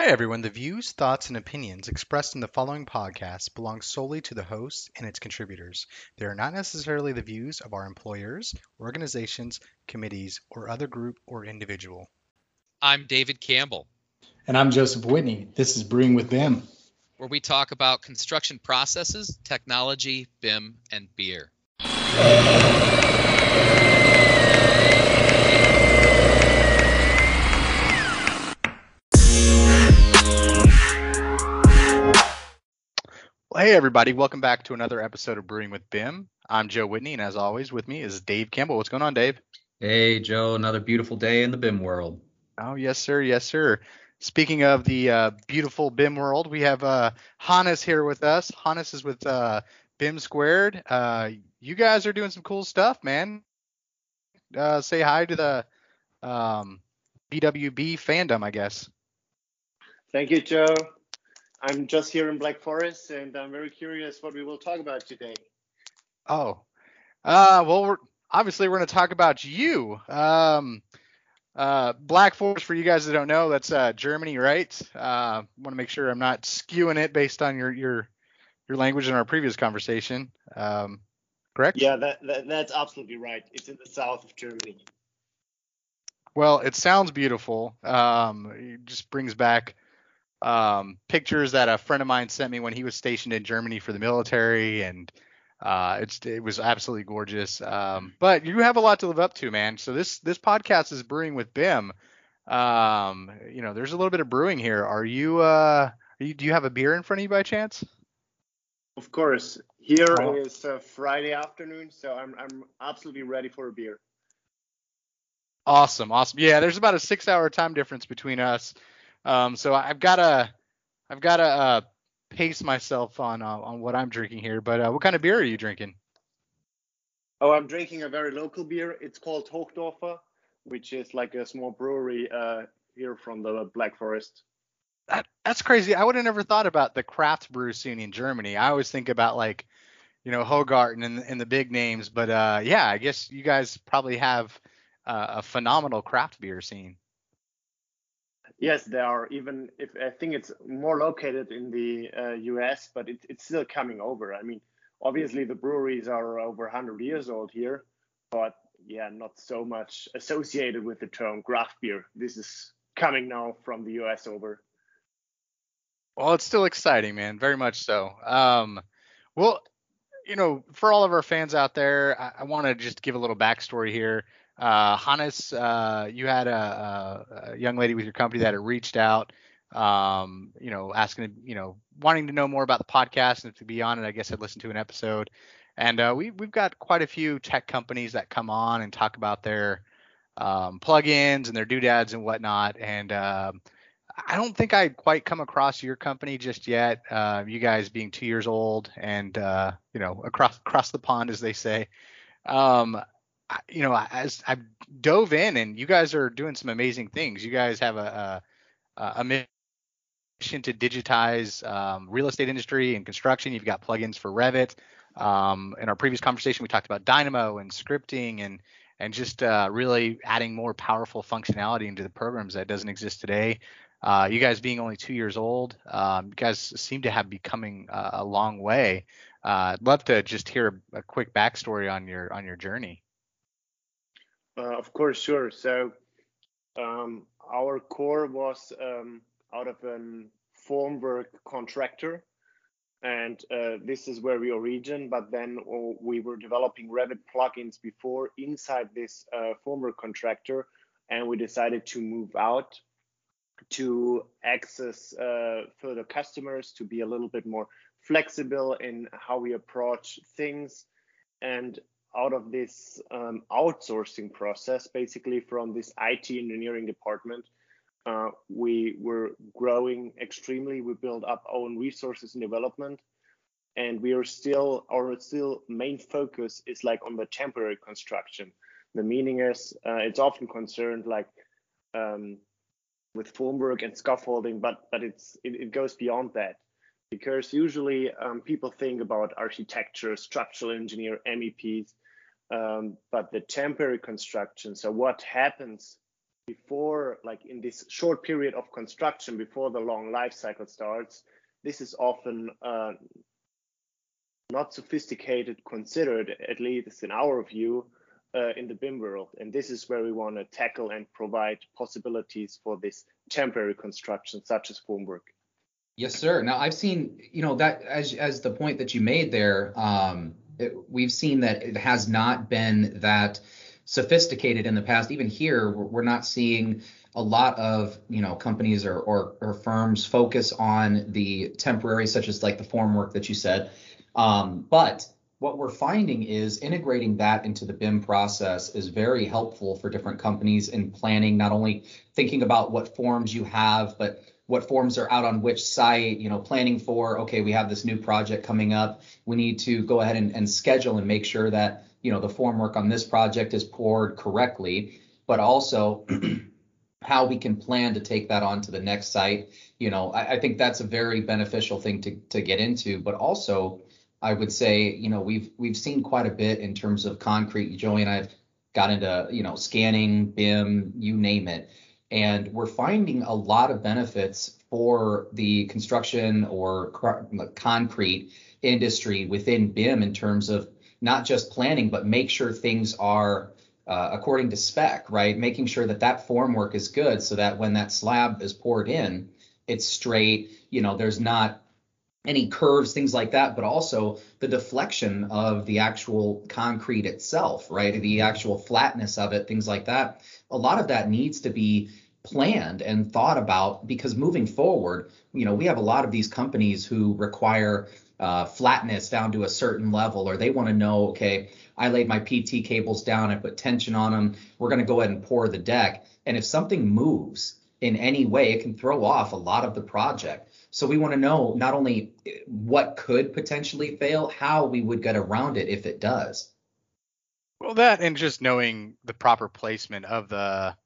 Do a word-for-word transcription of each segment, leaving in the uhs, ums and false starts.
Hi everyone, the views, thoughts, and opinions expressed in the following podcast belong solely to the hosts and its contributors. They are not necessarily the views of our employers, organizations, committees, or other group or individual. I'm David Campbell. And I'm Joseph Whitney. This is Brewing with B I M. Where we talk about construction processes, technology, B I M, and beer. Hey everybody, welcome back to another episode of Brewing with B I M. I'm Joe Whitney, and as always with me is Dave Campbell. What's going on, Dave? Hey Joe, another beautiful day in the B I M world. Oh yes sir, yes sir. Speaking of the uh, beautiful B I M world, we have uh, Hannes here with us. Hannes is with uh, B I M Squared. Uh, you guys are doing some cool stuff, man. Uh, say hi to the um, B W B fandom, I guess. Thank you, Joe. I'm just here in Black Forest, and I'm very curious what we will talk about today. Oh, uh, well, we're, obviously we're going to talk about you. Um, uh, Black Forest, for you guys that don't know, that's uh, Germany, right? Uh, want to make sure I'm not skewing it based on your your your language in our previous conversation. Um, correct? Yeah, that, that that's absolutely right. It's in the south of Germany. Well, it sounds beautiful. Um, it just brings back um pictures that a friend of mine sent me when he was stationed in Germany for the military, and uh it's it was absolutely gorgeous. Um but you have a lot to live up to, man. So this this podcast is Brewing with B I M. Um you know, there's a little bit of brewing here. Are you uh are you, do you have a beer in front of you by chance? Of course. Here oh. is uh, Friday afternoon, so I'm I'm absolutely ready for a beer. Awesome. Awesome. Yeah, there's about a six hour time difference between us. Um, so I've got to, I've got to uh, pace myself on uh, on what I'm drinking here. But uh, what kind of beer are you drinking? Oh, I'm drinking a very local beer. It's called Hochdorfer, which is like a small brewery uh, here from the Black Forest. That, that's crazy. I would have never thought about the craft brew scene in Germany. I always think about like, you know, Hogarten and, and the big names. But uh, yeah, I guess you guys probably have uh, a phenomenal craft beer scene. Yes, there are, even if I think it's more located in the uh, U S, but it, it's still coming over. I mean, obviously the breweries are over one hundred years old here, but yeah, not so much associated with the term craft beer. This is coming now from the U S over. Well, it's still exciting, man. Very much so. Um, well, you know, for all of our fans out there, I, I want to just give a little backstory here. Uh, Hannes, uh, you had a, a, a young lady with your company that had reached out, um, you know, asking, you know, wanting to know more about the podcast and to be on it. I guess I listened to an episode, and uh, we, we've got quite a few tech companies that come on and talk about their um, plugins and their doodads and whatnot. And um, I don't think I quite come across your company just yet. Uh, you guys being two years old and, uh, you know, across, across the pond, as they say. Um, You know, as I dove in, and you guys are doing some amazing things. You guys have a a, a mission to digitize um, real estate industry and construction. You've got plugins for Revit. Um, in our previous conversation, we talked about Dynamo and scripting, and and just uh, really adding more powerful functionality into the programs that doesn't exist today. Uh, you guys being only two years old, um, you guys seem to have becoming a, a long way. Uh, I'd love to just hear a, a quick backstory on your on your journey. Uh, of course, sure. So um, our core was um, out of a formwork contractor, and uh, this is where we origin. But then oh, we were developing Revit plugins before inside this uh, formwork contractor, and we decided to move out to access uh, further customers, to be a little bit more flexible in how we approach things. And out of this um, outsourcing process, basically from this I T engineering department, uh, we were growing extremely. We built up our own resources in development, and we are still, our still main focus is like on the temporary construction. The meaning is uh, it's often concerned like um, with formwork and scaffolding, but but it's it, it goes beyond that. Because usually um, people think about architecture, structural engineer, M E Ps, um, but the temporary construction. So what happens before, like in this short period of construction, before the long life cycle starts, this is often uh, not sophisticated considered, at least in our view, uh, in the B I M world. And this is where we want to tackle and provide possibilities for this temporary construction, such as formwork. Yes, sir. Now, I've seen, you know, that as as the point that you made there, um, it, we've seen that it has not been that sophisticated in the past. Even here, we're not seeing a lot of, you know, companies or, or, or firms focus on the temporary, such as like the formwork that you said. Um, but what we're finding is integrating that into the B I M process is very helpful for different companies in planning, not only thinking about what forms you have, but what forms are out on which site, you know, planning for, okay, we have this new project coming up. We need to go ahead and, and schedule and make sure that, you know, the formwork on this project is poured correctly, but also how we can plan to take that on to the next site. You know, I, I think that's a very beneficial thing to, to get into, but also I would say, you know, we've we've seen quite a bit in terms of concrete. Joey and I have got into, you know, scanning, B I M, you name it. And we're finding a lot of benefits for the construction or concrete industry within B I M in terms of not just planning, but make sure things are uh, according to spec, right? Making sure that that formwork is good so that when that slab is poured in, it's straight, you know, there's not any curves, things like that, but also the deflection of the actual concrete itself, right? The actual flatness of it, things like that. A lot of that needs to be planned and thought about, because moving forward, you know, we have a lot of these companies who require uh, flatness down to a certain level, or they want to know, okay, I laid my P T cables down, I put tension on them, we're going to go ahead and pour the deck. And if something moves in any way, it can throw off a lot of the project. So we want to know not only what could potentially fail, how we would get around it if it does. Well, that and just knowing the proper placement of the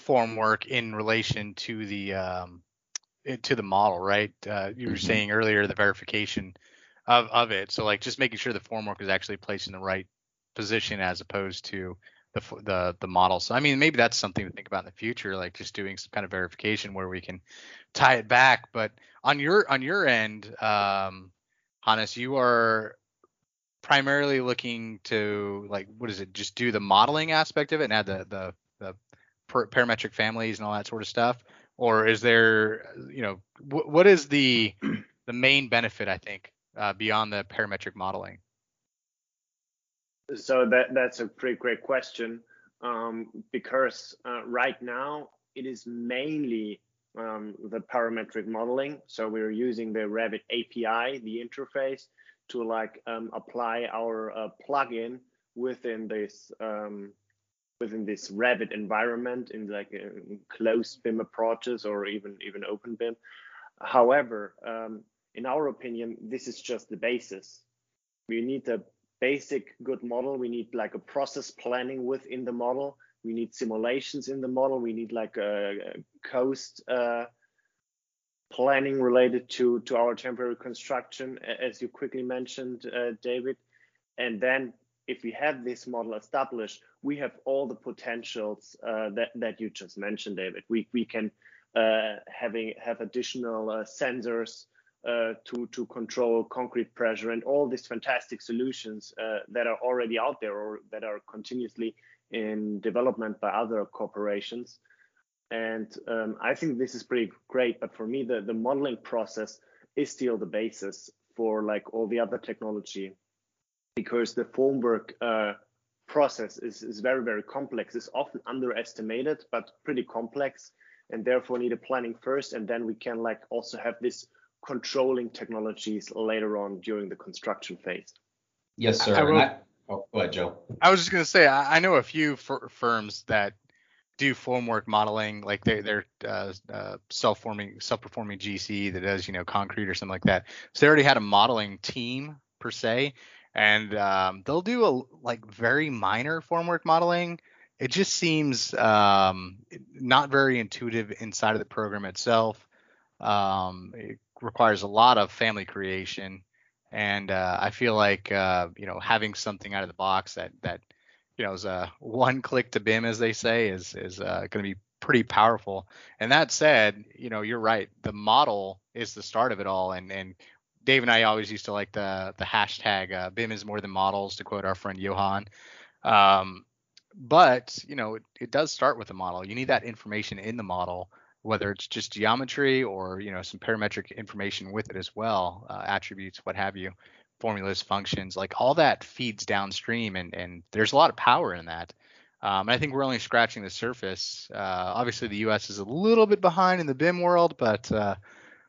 formwork in relation to the um, to the model, right? Uh, you were mm-hmm. saying earlier the verification of, of it. So, like, just making sure the formwork is actually placed in the right position as opposed to the the the model. So, I mean, maybe that's something to think about in the future, like just doing some kind of verification where we can tie it back. But on your on your end, um, Hannes, you are primarily looking to, like, what is it, just do the modeling aspect of it and add the, the the parametric families and all that sort of stuff? Or is there, you know, wh- what is the the main benefit, I think, uh, beyond the parametric modeling? So that that's a pretty great question, um, because uh, right now it is mainly um, the parametric modeling. So we're using the Revit A P I, the interface, to like um, apply our uh, plugin within this um, within this Revit environment in like uh, closed B I M approaches or even even open B I M. However, um, in our opinion, this is just the basis. We need a basic good model. We need like a process planning within the model. We need simulations in the model. We need like a, a coast uh, planning related to to our temporary construction, as you quickly mentioned, uh, David. And then if we have this model established, we have all the potentials uh, that that you just mentioned, David. We we can uh, having have additional uh, sensors uh, to to control concrete pressure and all these fantastic solutions uh, that are already out there or that are continuously in development by other corporations. And um, I think this is pretty great, but for me, the, the modeling process is still the basis for like all the other technology, because the formwork uh, process is, is very, very complex. It's often underestimated, but pretty complex, and therefore need a planning first, and then we can like also have this controlling technologies later on during the construction phase. Yes, sir. I, I will, I, oh, go ahead, Joe. I was just going to say, I, I know a few f- firms that do formwork modeling, like they, they're uh, uh, self-forming, self-performing G C that does, you know, concrete or something like that. So they already had a modeling team per se, and um, they'll do a like very minor formwork modeling. It just seems um, not very intuitive inside of the program itself. Um, it requires a lot of family creation, and uh, I feel like uh, you know, having something out of the box that that you know, is a one click to B I M, as they say, is is uh, going to be pretty powerful. And that said, you know, you're right. The model is the start of it all. And and Dave and I always used to like the the hashtag uh, B I M is more than models, to quote our friend Johan. Um, but, you know, it, it does start with a model. You need that information in the model, whether it's just geometry or, you know, some parametric information with it as well, uh, attributes, what have you, formulas, functions, like all that feeds downstream. And, and there's a lot of power in that. Um, and I think we're only scratching the surface. Uh, obviously, the U S is a little bit behind in the B I M world, but uh,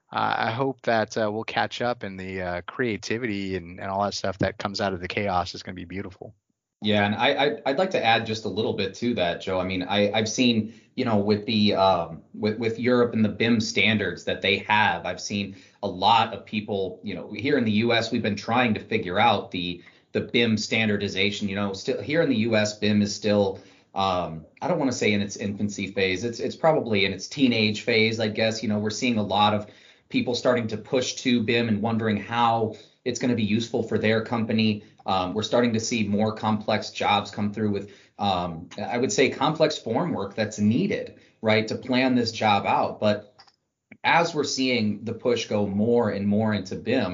I hope that uh, we'll catch up, and the uh, creativity and, and all that stuff that comes out of the chaos is going to be beautiful. Yeah, and I, I I'd like to add just a little bit to that, Joe. I mean, I I've seen, you know, with the um with with Europe and the B I M standards that they have, I've seen a lot of people, you know, here in the U S we've been trying to figure out the the B I M standardization. You know, still here in the U S B I M is still um I don't want to say in its infancy phase. It's it's probably in its teenage phase, I guess. You know, we're seeing a lot of people starting to push to B I M and wondering how it's going to be useful for their company. Um, we're starting to see more complex jobs come through with, um, I would say, complex form work that's needed, right, to plan this job out. But as we're seeing the push go more and more into B I M,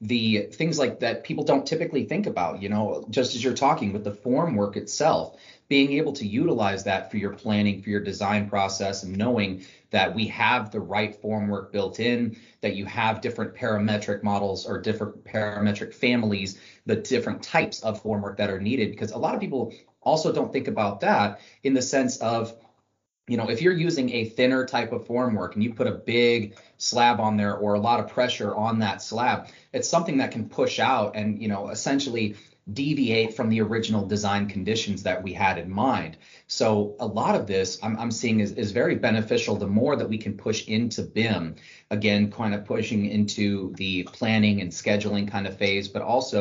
the things like that people don't typically think about, you know, just as you're talking with the form work itself, being able to utilize that for your planning, for your design process, and knowing that we have the right formwork built in, that you have different parametric models or different parametric families, the different types of formwork that are needed, because a lot of people also don't think about that in the sense of, you know, if you're using a thinner type of formwork and you put a big slab on there or a lot of pressure on that slab, it's something that can push out and, you know, essentially deviate from the original design conditions that we had in mind. So a lot of this I'm, I'm seeing is, is very beneficial. The more that we can push into B I M, again, kind of pushing into the planning and scheduling kind of phase, but also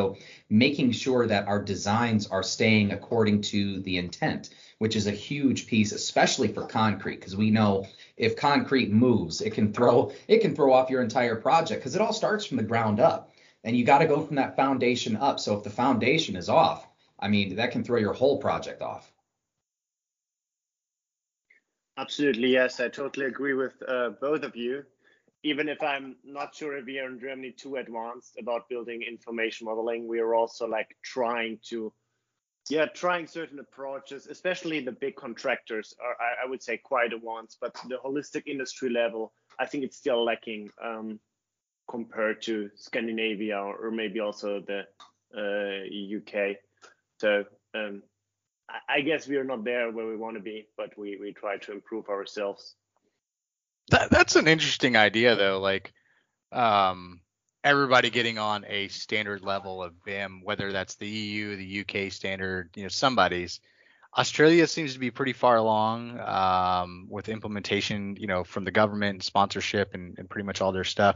making sure that our designs are staying according to the intent, which is a huge piece, especially for concrete, because we know if concrete moves, it can throw it can throw off your entire project, because it all starts from the ground up, and you got to go from that foundation up. So if the foundation is off, I mean, that can throw your whole project off. Absolutely, yes, I totally agree with uh, both of you. Even if I'm not sure if we are in Germany too advanced about building information modeling, we are also like trying to Yeah, trying certain approaches, especially the big contractors are, I, I would say, quite advanced, but the holistic industry level, I think it's still lacking um, compared to Scandinavia or, or maybe also the uh, U K. So um, I, I guess we are not there where we want to be, but we, we try to improve ourselves. That, that's an interesting idea, though, like um... everybody getting on a standard level of B I M, whether that's the E U, the U K standard, you know, somebody's. Australia seems to be pretty far along um, with implementation, you know, from the government and sponsorship and, and pretty much all their stuff.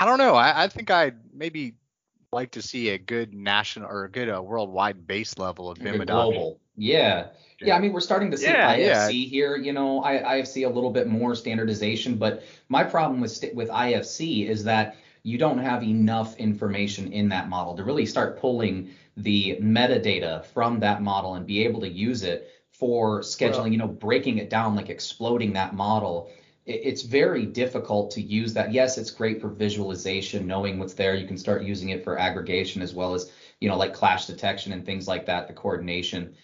I don't know. I, I think I'd maybe like to see a good national or a good uh, worldwide base level of B I M adoption. Global. Yeah. Yeah, I mean, we're starting to see yeah, I F C yeah. here, you know, I, IFC a little bit more standardization. But my problem with with I F C is that you don't have enough information in that model to really start pulling the metadata from that model and be able to use it for scheduling, well, you know, breaking it down, like exploding that model. It, it's very difficult to use that. Yes, it's great for visualization, knowing what's there. You can start using it for aggregation as well as, you know, like clash detection and things like that, the coordination.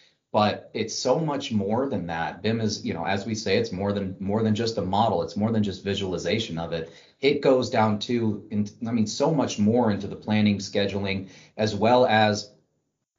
But it's so much more than that. B I M is, you know, as we say, it's more than more than just a model. It's more than just visualization of it. It goes down to, I mean, so much more into the planning, scheduling, as well as,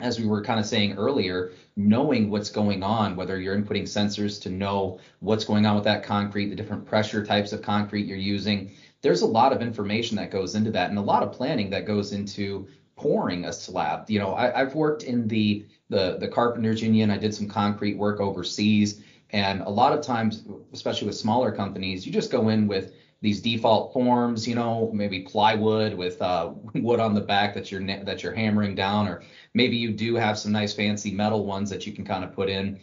as we were kind of saying earlier, knowing what's going on, whether you're inputting sensors to know what's going on with that concrete, the different pressure types of concrete you're using. There's a lot of information that goes into that and a lot of planning that goes into pouring a slab. You know, I, I've worked in the the the carpenters union. I did some concrete work overseas, and a lot of times, especially with smaller companies, you just go in with these default forms, you know, maybe plywood with uh, wood on the back that you're that you're hammering down, or maybe you do have some nice fancy metal ones that you can kind of put in.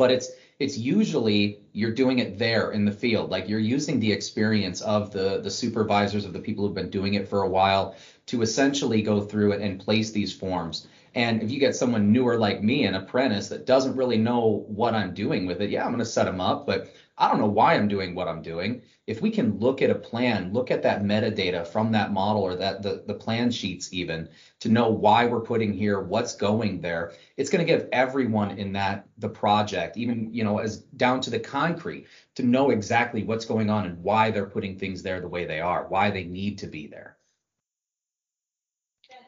But it's it's usually you're doing it there in the field, like you're using the experience of the the supervisors, of the people who've been doing it for a while, to essentially go through it and place these forms. And if you get someone newer like me, an apprentice that doesn't really know what I'm doing with it, yeah, I'm going to set them up, but I don't know why I'm doing what I'm doing. If we can look at a plan, look at that metadata from that model or that the, the plan sheets even to know why we're putting here, what's going there, it's going to give everyone in that the project, even, you know, as down to the concrete, to know exactly what's going on and why they're putting things there the way they are, why they need to be there.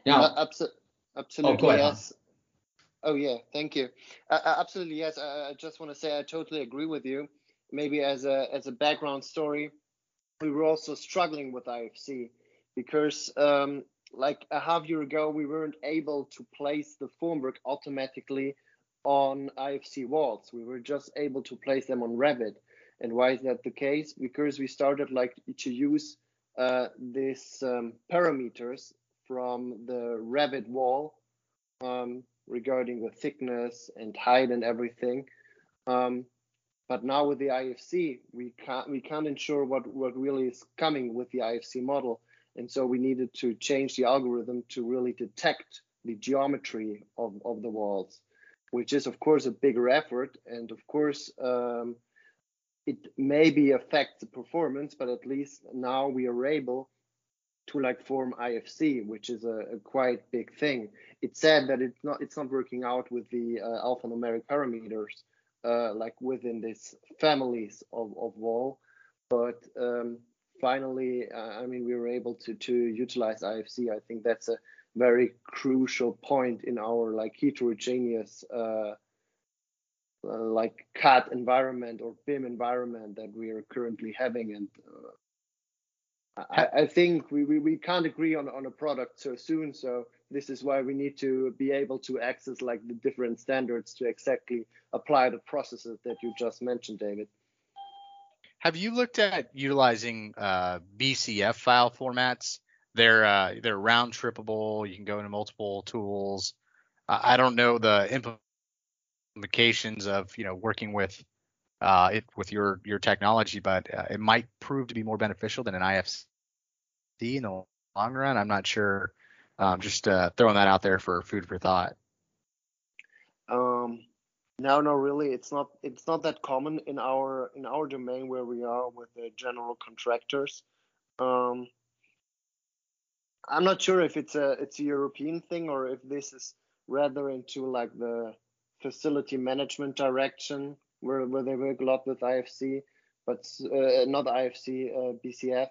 Now, uh, absolutely. Absolutely, oh, yes. Oh, yeah, thank you. Uh, absolutely, yes. I just want to say I totally agree with you. Maybe as a as a background story, we were also struggling with I F C because um, like a half year ago, we weren't able to place the formwork automatically on I F C walls. We were just able to place them on Revit. And why is that the case? Because we started like to use uh, these um, parameters from the Revit wall um, regarding the thickness and height and everything. Um, but now with the I F C, we can't we can't ensure what, what really is coming with the I F C model. And so we needed to change the algorithm to really detect the geometry of, of the walls, which is of course a bigger effort. And of course, um, it maybe affects the performance, but at least now we are able to like form I F C, which is a, a quite big thing. It's sad that it's not it's not working out with the uh, alphanumeric parameters, uh, like within these families of, of wall. But um, finally, uh, I mean, we were able to to utilize I F C. I think that's a very crucial point in our like heterogeneous uh, uh, like C A D environment or B I M environment that we are currently having. And Uh, I, I think we, we, we can't agree on, on a product so soon, so this is why we need to be able to access like the different standards to exactly apply the processes that you just mentioned, David. Have you looked at utilizing uh, B C F file formats? They're uh, they're round trippable. You can go into multiple tools. Uh, I don't know the implications of you know working with uh, it with your your technology, but uh, it might prove to be more beneficial than an I F C in the long run. I'm not sure. Um, just uh, throwing that out there for food for thought. Um, no, no, really, it's not. It's not that common in our in our domain where we are with the general contractors. Um, I'm not sure if it's a it's a European thing or if this is rather into like the facility management direction, where where they work a lot with I F C, but uh, not I F C, uh, B C F.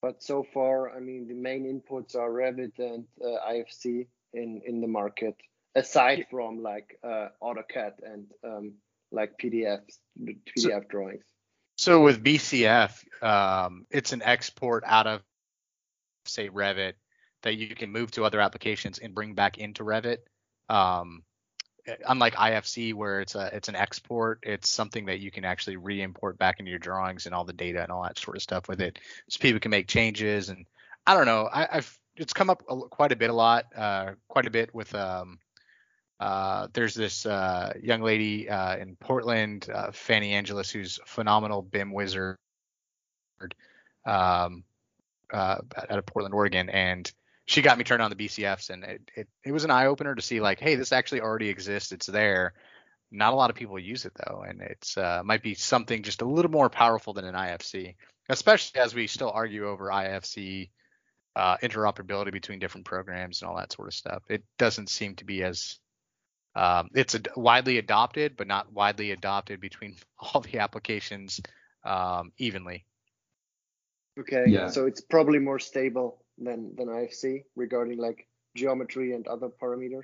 But so far, I mean, the main inputs are Revit and uh, I F C in, in the market, aside from like uh, AutoCAD and um, like P D F, P D F so, drawings. So with B C F, um, it's an export out of, say, Revit that you can move to other applications and bring back into Revit. Um, Unlike I F C, where it's a it's an export, it's something that you can actually re-import back into your drawings and all the data and all that sort of stuff with it, so people can make changes. And I don't know, I, I've it's come up a, quite a bit, a lot, uh, quite a bit with um, uh, there's this uh, young lady uh, in Portland, uh, Fanny Angeles, who's a phenomenal B I M wizard, um, uh, out of Portland, Oregon, and she got me turned on the B C Fs, and it, it, it was an eye opener to see like, hey, this actually already exists. It's there. Not a lot of people use it though, and it's uh, might be something just a little more powerful than an I F C, especially as we still argue over I F C uh, interoperability between different programs and all that sort of stuff. It doesn't seem to be as um, it's a, widely adopted, but not widely adopted between all the applications um, evenly. Okay, yeah. So it's probably more stable than than I F C regarding like geometry and other parameters.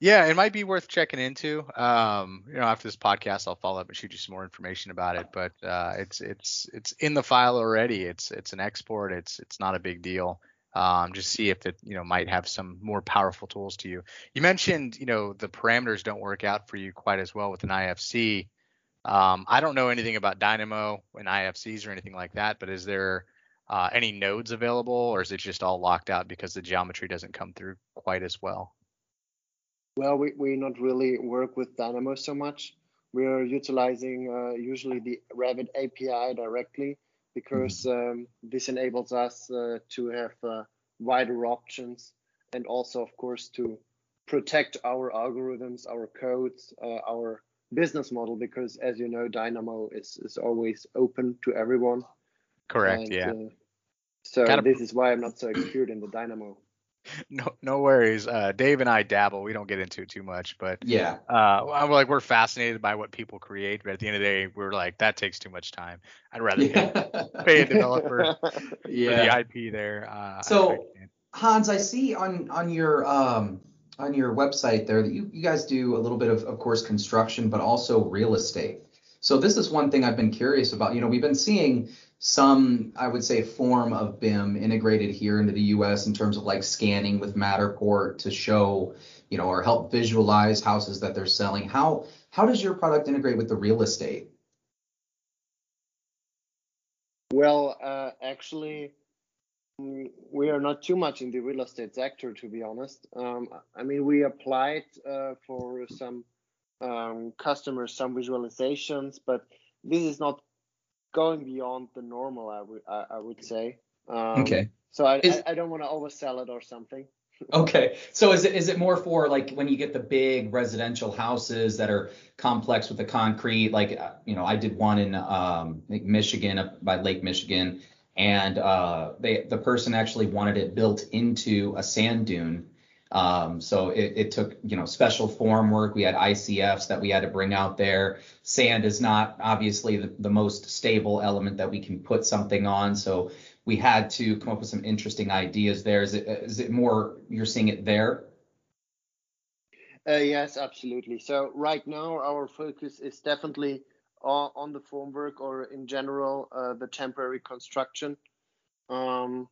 Yeah, it might be worth checking into. Um, you know, after this podcast, I'll follow up and shoot you some more information about it. But uh, it's it's it's in the file already. It's it's an export. It's it's not a big deal. Um, just see if it you know might have some more powerful tools to you. You mentioned you know the parameters don't work out for you quite as well with an I F C. Um, I don't know anything about Dynamo and I F Cs or anything like that. But is there Uh, any nodes available, or is it just all locked out because the geometry doesn't come through quite as well? Well, we, we not really work with Dynamo so much. We are utilizing uh, usually the Revit A P I directly because um, this enables us uh, to have uh, wider options and also, of course, to protect our algorithms, our codes, uh, our business model, because as you know, Dynamo is, is always open to everyone. Correct. And, yeah. Uh, so Gotta... this is why I'm not so expert in the Dynamo. No, no worries. Uh, Dave and I dabble. We don't get into it too much, but yeah, uh, I'm like, we're fascinated by what people create. But at the end of the day, we're like, that takes too much time. I'd rather yeah. pay a developer yeah. for the I P there. Uh, so I Hans, I see on on your um, on your website there that you, you guys do a little bit of, of course, construction, but also real estate. So this is one thing I've been curious about. You know, we've been seeing some, I would say, form of B I M integrated here into the U S in terms of like scanning with Matterport to show, you know, or help visualize houses that they're selling. How how does your product integrate with the real estate? Well, uh, actually, we are not too much in the real estate sector, to be honest. Um, I mean, we applied uh, for some um, customers, some visualizations, but this is not going beyond the normal, I would I, I would say. Um, okay. So I is, I, I don't want to oversell it or something. Okay. So is it is it more for like when you get the big residential houses that are complex with the concrete? Like you know, I did one in um Michigan, up by Lake Michigan, and uh, they the person actually wanted it built into a sand dune. Um, so it, it took, you know, special form work. We had I C Fs that we had to bring out there. Sand is not obviously the, the most stable element that we can put something on. So we had to come up with some interesting ideas there. Is it, is it more you're seeing it there? Uh, yes, absolutely. So right now our focus is definitely on, on the formwork, or in general, uh, the temporary construction. Um,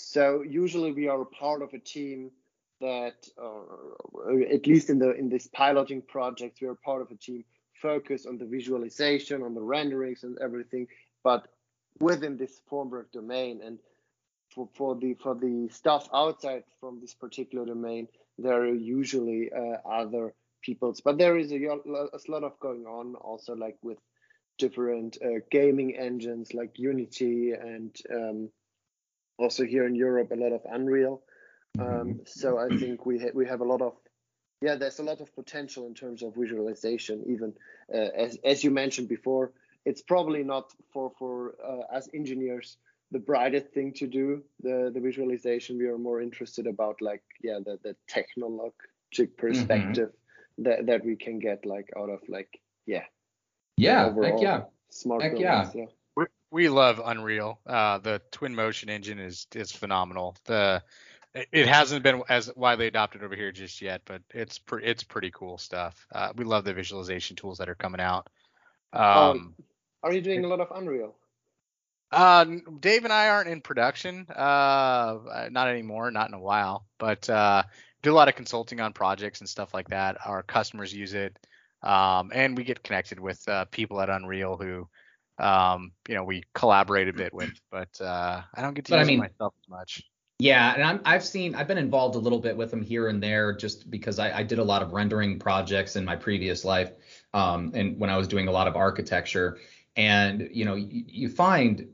so usually we are a part of a team that, uh, at least in the in this piloting project, we are part of a team focused on the visualization, on the renderings and everything, but within this formwork domain. And for, for the for the stuff outside from this particular domain, there are usually uh, other people's. But there is a, a lot of going on also, like with different uh, gaming engines like Unity, and um, also here in Europe, a lot of Unreal. Um, so I think we ha- we have a lot of, yeah, there's a lot of potential in terms of visualization. Even uh, as as you mentioned before, it's probably not for for uh, us engineers the brightest thing to do. The the visualization, we are more interested about like yeah the the technologic perspective mm-hmm. that that we can get like out of like yeah yeah overall, heck yeah smart heck buildings, yeah. yeah. We we love Unreal. Uh, the Twinmotion engine is is phenomenal. The It hasn't been as widely adopted over here just yet, but it's pre- it's pretty cool stuff. Uh, we love the visualization tools that are coming out. Um, um, are you doing a lot of Unreal? Uh, Dave and I aren't in production, uh, not anymore, not in a while, but uh, do a lot of consulting on projects and stuff like that. Our customers use it, um, and we get connected with uh, people at Unreal who, um, you know, we collaborate a bit with, but uh, I don't get to but use I mean, it myself as much. Yeah, and I'm, I've seen, I've been involved a little bit with them here and there, just because I, I did a lot of rendering projects in my previous life, um, and when I was doing a lot of architecture. And you know, you, you find,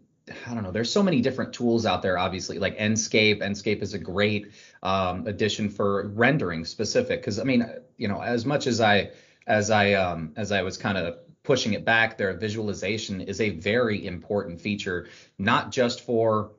I don't know, there's so many different tools out there. Obviously, like Enscape. Enscape is a great um, addition for rendering specific, because I mean, you know, as much as I, as I, um, as I was kind of pushing it back, their visualization is a very important feature, not just for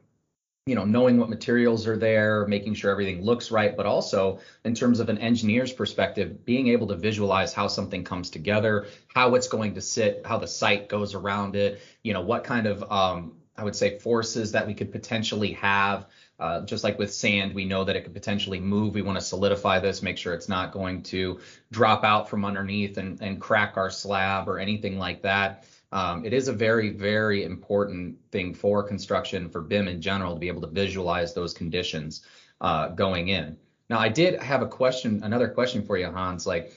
you know, knowing what materials are there, making sure everything looks right, but also in terms of an engineer's perspective, being able to visualize how something comes together, how it's going to sit, how the site goes around it, you know, what kind of, um, I would say, forces that we could potentially have. Uh, just like with sand, we know that it could potentially move. We want to solidify this, make sure it's not going to drop out from underneath and, and crack our slab or anything like that. Um, it is a very, very important thing for construction, for B I M in general, to be able to visualize those conditions uh, going in. Now, I did have a question, another question for you, Hans, like,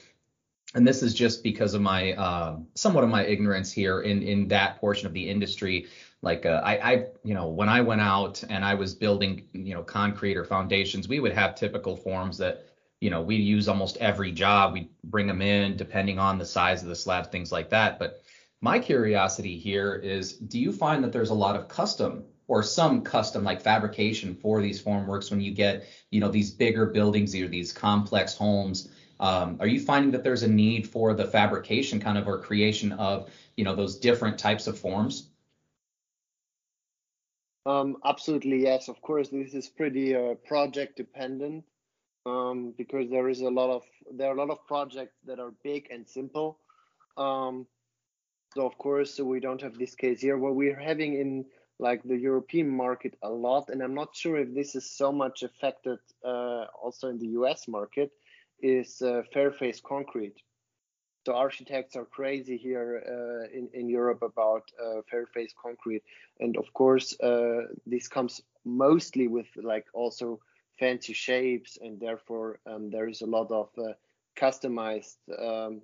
and this is just because of my uh, somewhat of my ignorance here in, in that portion of the industry. Like uh, I, I, you know, when I went out and I was building, you know, concrete or foundations, we would have typical forms that, you know, we use almost every job. We bring them in depending on the size of the slabs, things like that. But My curiosity here is, do you find that there's a lot of custom or some custom like fabrication for these formworks when you get, you know, these bigger buildings or these complex homes? Um, are you finding that there's a need for the fabrication kind of or creation of, you know, those different types of forms? Um, absolutely, yes. Of course, this is pretty uh, project dependent um, because there is a lot of there are a lot of projects that are big and simple. Um, So, of course, so we don't have this case here. What we're having in like the European market a lot, and I'm not sure if this is so much affected uh, also in the U S market, is uh, fairface concrete. So architects are crazy here uh, in, in Europe about uh, fairface concrete. And, of course, uh, this comes mostly with like also fancy shapes, and therefore um, there is a lot of uh, customized um,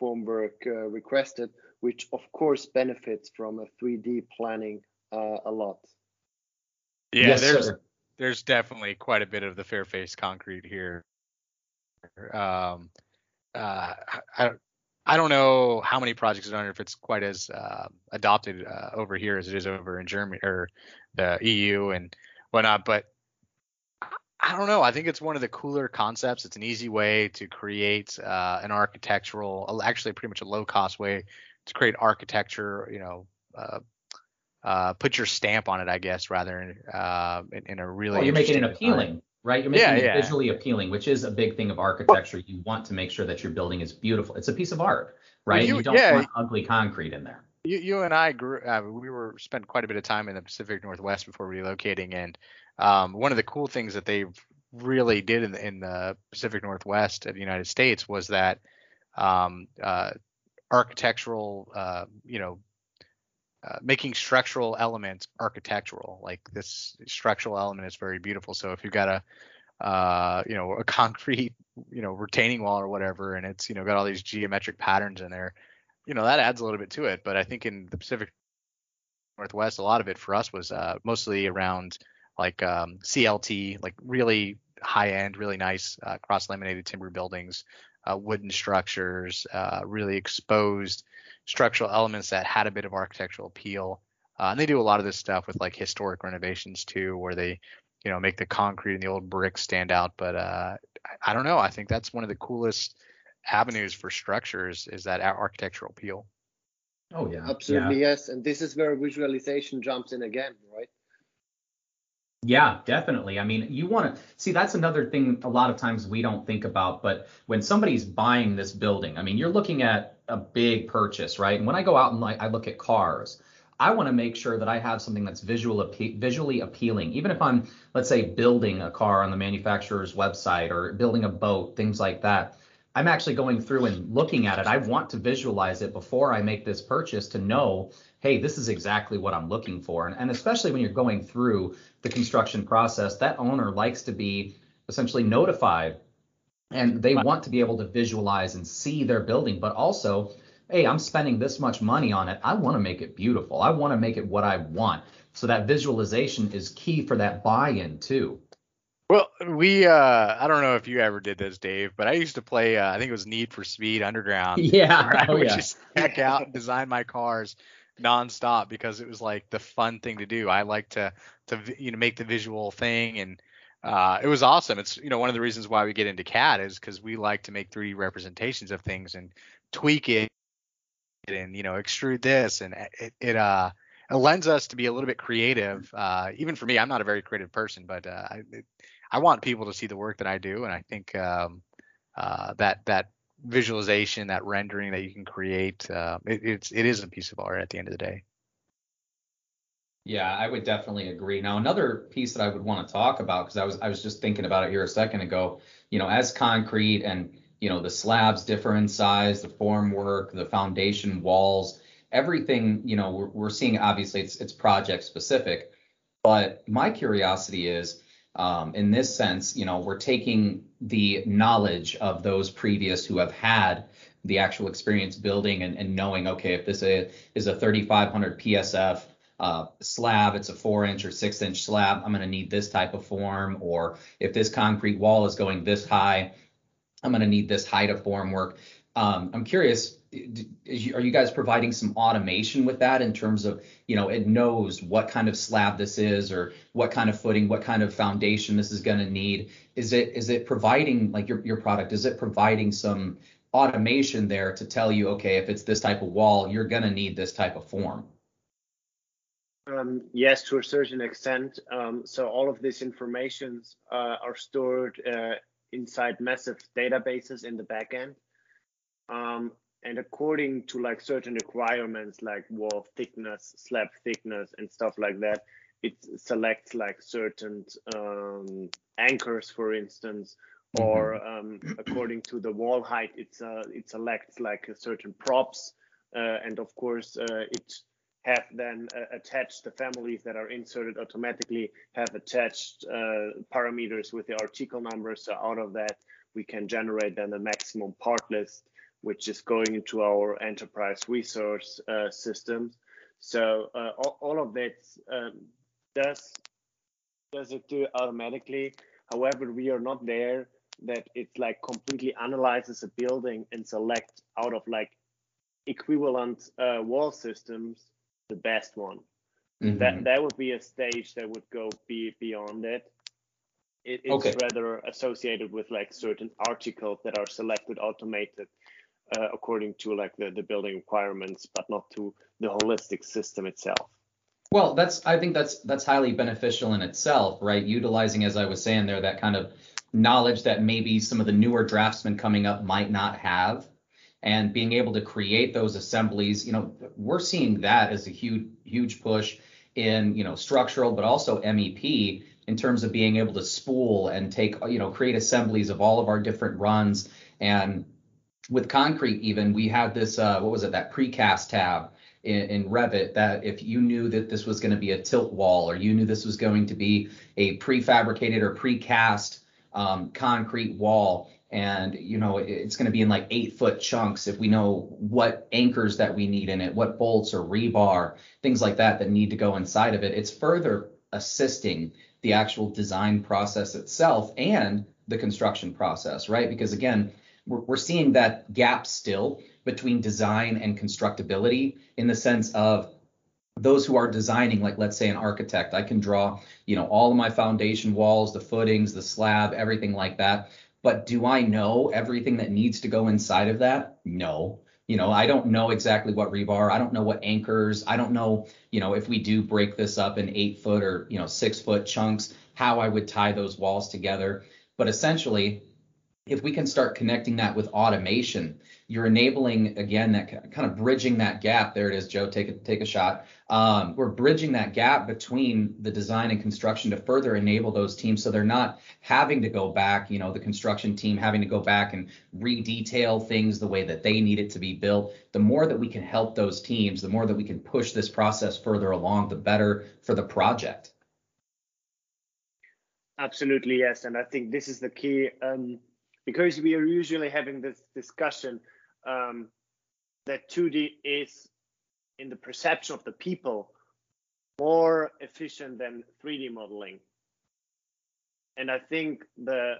formwork uh, requested, which of course benefits from a three D planning uh, a lot. Yeah, yes, there's sir. there's definitely quite a bit of the fairface concrete here. Um, uh, I I don't know how many projects are on, if it's quite as uh, adopted uh, over here as it is over in Germany or the E U and whatnot, but I don't know. I think it's one of the cooler concepts. It's an easy way to create uh, an architectural, actually pretty much a low-cost way to create architecture. You know, uh, uh, put your stamp on it, I guess, rather than uh, in, in a really. Well, you're making it appealing, design. Right? You're making yeah, it yeah. visually appealing, which is a big thing of architecture. You want to make sure that your building is beautiful. It's a piece of art, right? Well, you, you don't yeah. want ugly concrete in there. You, you and I grew. Uh, we were spent quite a bit of time in the Pacific Northwest before relocating, and um, one of the cool things that they really did in the, in the Pacific Northwest of the United States was that um, uh, architectural, uh, you know, uh, making structural elements architectural. Like this structural element is very beautiful. So if you've got a uh you know a concrete you know retaining wall or whatever, and it's you know got all these geometric patterns in there. You know, that adds a little bit to it, but I think in the Pacific Northwest, a lot of it for us was uh, mostly around like um, C L T, like really high end, really nice uh, cross-laminated timber buildings, uh, wooden structures, uh, really exposed structural elements that had a bit of architectural appeal. Uh, and they do a lot of this stuff with like historic renovations too, where they, you know, make the concrete and the old bricks stand out. But uh, I, I don't know. I think that's one of the coolest avenues for structures is that architectural appeal. Oh yeah, absolutely, yeah. Yes, and this is where visualization jumps in again, right? Yeah, definitely. I mean, you want to see, that's another thing a lot of times we don't think about, but when somebody's buying this building, I mean, you're looking at a big purchase, right? And when I go out and like I look at cars, I want to make sure that I have something that's visual, visually appealing. Even if I'm, let's say, building a car on the manufacturer's website or building a boat, things like that, I'm actually going through and looking at it. I want to visualize it before I make this purchase to know, hey, this is exactly what I'm looking for. And, and especially when you're going through the construction process, that owner likes to be essentially notified, and they want to be able to visualize and see their building. But also, hey, I'm spending this much money on it. I want to make it beautiful. I want to make it what I want. So that visualization is key for that buy-in too. Well, we, uh, I don't know if you ever did this, Dave, but I used to play, uh, I think it was Need for Speed Underground. Yeah. Where I oh, would yeah. just check out and design my cars nonstop because it was like the fun thing to do. I like to, to you know, make the visual thing, and uh, it was awesome. It's, you know, one of the reasons why we get into C A D is because we like to make three D representations of things and tweak it and, you know, extrude this, and it, it uh, it lends us to be a little bit creative. Uh, even for me, I'm not a very creative person, but uh, I, it, I want people to see the work that I do, and I think um, uh, that that visualization, that rendering that you can create, uh, it, it's it is a piece of art at the end of the day. Yeah, I would definitely agree. Now, another piece that I would want to talk about, because I was I was just thinking about it here a second ago. You know, as concrete and you know the slabs differ in size, the formwork, the foundation walls, everything. You know, we're, we're seeing obviously it's it's project specific, but my curiosity is. Um, in this sense, you know, we're taking the knowledge of those previous who have had the actual experience building and, and knowing, okay, if this is a thirty-five hundred P S F uh, slab, it's a four inch or six inch slab, I'm going to need this type of form. Or if this concrete wall is going this high, I'm going to need this height of form work. Um, I'm curious, are you guys providing some automation with that in terms of, you know, it knows what kind of slab this is or what kind of footing, what kind of foundation this is going to need? Is it is it providing, like your, your product, is it providing some automation there to tell you, okay, if it's this type of wall, you're going to need this type of form? Um, yes, to a certain extent. Um, so all of these informations uh, are stored uh, inside massive databases in the back end. Um, and according to like certain requirements, like wall thickness, slab thickness and stuff like that, it selects like certain um, anchors, for instance, or um, according to the wall height, it's, uh, it selects like a certain props. Uh, and of course, uh, it have then uh, attached the families that are inserted automatically, have attached uh, parameters with the article numbers. So out of that, we can generate then the maximum part list, which is going into our enterprise resource uh, systems. So uh, all, all of that um, does, does it do automatically. However, we are not there that it like completely analyzes a building and select out of like equivalent uh, wall systems the best one. Mm-hmm. That that would be a stage that would go be beyond it. it it's okay. Rather associated with like certain articles that are selected, automated uh, according to like the, the building requirements, but not to the holistic system itself. Well, that's I think that's that's highly beneficial in itself, right? Utilizing, as I was saying there, that kind of knowledge that maybe some of the newer draftsmen coming up might not have. And being able to create those assemblies, you know, we're seeing that as a huge, huge push in, you know, structural, but also M E P in terms of being able to spool and take, you know, create assemblies of all of our different runs. And with concrete, even we had this, uh, what was it, that precast tab in, in Revit, that if you knew that this was going to be a tilt wall, or you knew this was going to be a prefabricated or precast um, concrete wall. And, you know, it's going to be in like eight foot chunks if we know what anchors that we need in it, what bolts or rebar, things like that that need to go inside of it. It's further assisting the actual design process itself and the construction process, right? Because, again, we're, we're seeing that gap still between design and constructability in the sense of those who are designing, like, let's say an architect. I can draw, you know, all of my foundation walls, the footings, the slab, everything like that. But do I know everything that needs to go inside of that? No. You know, I don't know exactly what rebar. I don't know what anchors. I don't know, you know, if we do break this up in eight foot or, you know, six foot chunks, how I would tie those walls together. But essentially, if we can start connecting that with automation, you're enabling, again, that kind of bridging that gap. There it is, Joe, take a, take a shot. Um, we're bridging that gap between the design and construction to further enable those teams so they're not having to go back, you know, the construction team having to go back and re-detail things the way that they need it to be built. The more that we can help those teams, the more that we can push this process further along, the better for the project. Absolutely, yes. And I think this is the key, um, because we are usually having this discussion Um, that two D is, in the perception of the people, more efficient than three D modeling. And I think the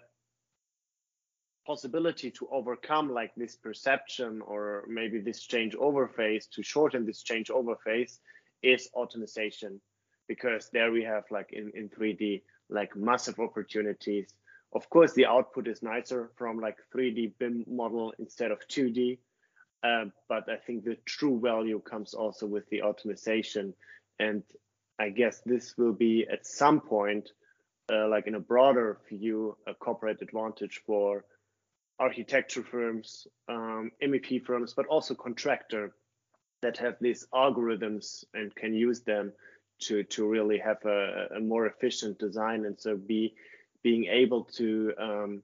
possibility to overcome like this perception, or maybe this changeover phase, to shorten this changeover phase, is automation, because there we have like in, in three D, like massive opportunities. Of course, the output is nicer from like three D B I M model instead of two D, uh, but I think the true value comes also with the optimization. And I guess this will be at some point, uh, like in a broader view, a corporate advantage for architecture firms, um, M E P firms, but also contractor that have these algorithms and can use them to, to really have a, a more efficient design, and so be being able to um,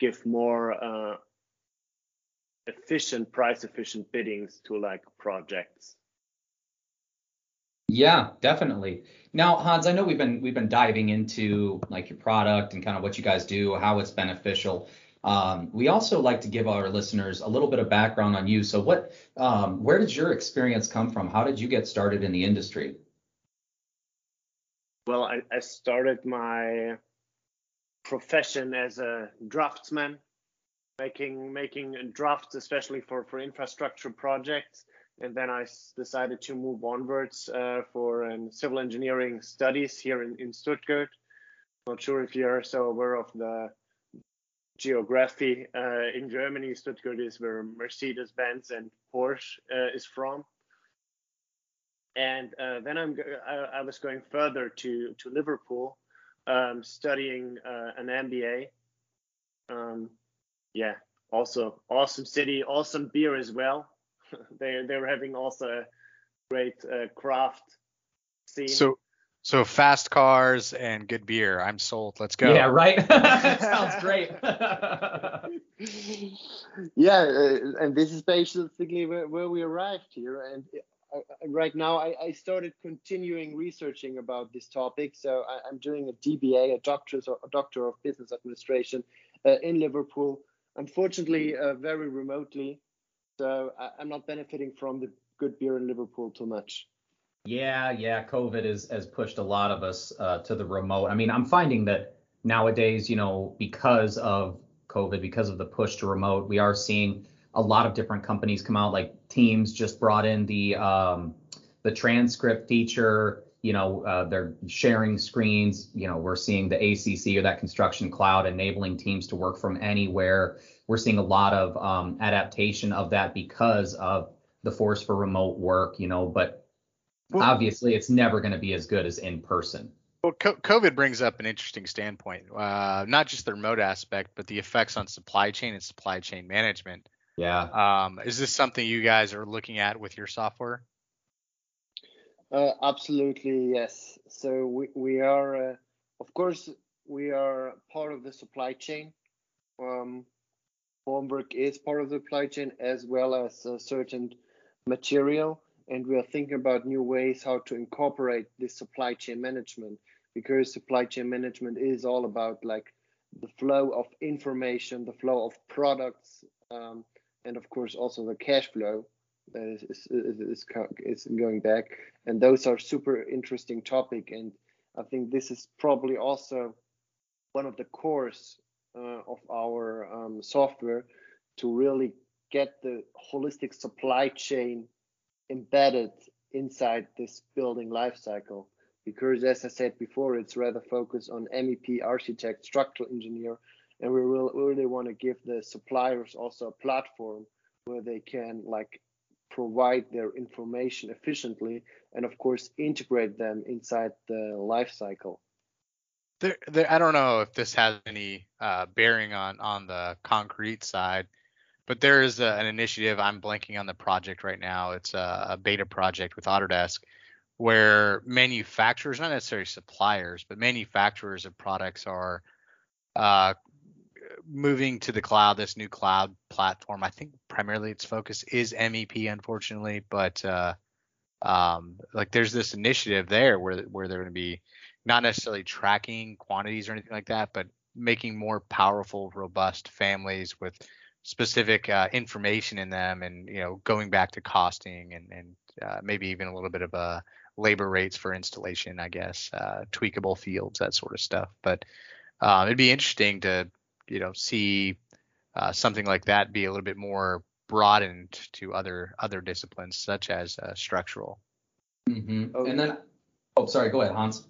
give more uh, efficient, price-efficient biddings to like projects. Yeah, definitely. Now, Hans, I know we've been we've been diving into like your product and kind of what you guys do, how it's beneficial. Um, we also like to give our listeners a little bit of background on you. So, what, um, where did your experience come from? How did you get started in the industry? Well, I, I started my profession as a draftsman making making drafts, especially for, for infrastructure projects. And then I decided to move onwards uh, for um, civil engineering studies here in, in Stuttgart. Not sure if you're so aware of the geography uh, in Germany. Stuttgart is where Mercedes-Benz and Porsche uh, is from. And uh, then I'm I, I was going further to to Liverpool, um, studying uh, an M B A. Um, yeah, also awesome city, awesome beer as well. they they were having also a great uh, craft scene. So so fast cars and good beer. I'm sold. Let's go. Yeah, right. Sounds great. Yeah, uh, and this is basically where, where we arrived here. And I, right now, I, I started continuing researching about this topic. So I, I'm doing a D B A, a doctorate, a doctor of business administration, uh, in Liverpool. Unfortunately, uh, very remotely. So I, I'm not benefiting from the good beer in Liverpool too much. Yeah, yeah. COVID is, has pushed a lot of us uh, to the remote. I mean, I'm finding that nowadays, you know, because of COVID, because of the push to remote, we are seeing a lot of different companies come out. Like Teams just brought in the um, the transcript feature. You know, uh, they're sharing screens. You know, we're seeing the A C C, or that construction cloud, enabling teams to work from anywhere. We're seeing a lot of um, adaptation of that because of the force for remote work. You know, but Well, obviously, it's never going to be as good as in person. Well, co- COVID brings up an interesting standpoint, uh, not just the remote aspect, but the effects on supply chain and supply chain management. Yeah. Um, is this something you guys are looking at with your software? Uh, absolutely, yes. So we, we are, uh, of course, we are part of the supply chain. Um, Formwork is part of the supply chain, as well as a certain material. And we are thinking about new ways how to incorporate this supply chain management, because supply chain management is all about like the flow of information, the flow of products, um, and of course also the cash flow that is, is, is, is going back. And those are super interesting topic. And I think this is probably also one of the cores uh, of our um, software, to really get the holistic supply chain embedded inside this building lifecycle, because as I said before, it's rather focused on M E P, architect, structural engineer, and we will really want to give the suppliers also a platform where they can like provide their information efficiently and of course integrate them inside the lifecycle. There, there, I don't know if this has any uh, bearing on on the concrete side. But there is a, an initiative, I'm blanking on the project right now. It's a, a beta project with Autodesk where manufacturers, not necessarily suppliers, but manufacturers of products are uh, moving to the cloud, this new cloud platform. I think primarily its focus is M E P, unfortunately. But uh, um, like there's this initiative there where, where they're going to be not necessarily tracking quantities or anything like that, but making more powerful, robust families with specific uh, information in them, and you know, going back to costing and and uh, maybe even a little bit of uh, labor rates for installation, I guess, uh, tweakable fields, that sort of stuff. But uh, it'd be interesting to you know see uh, something like that be a little bit more broadened to other other disciplines such as uh, structural. Mm-hmm. Oh, and then, oh sorry, go ahead, Hans.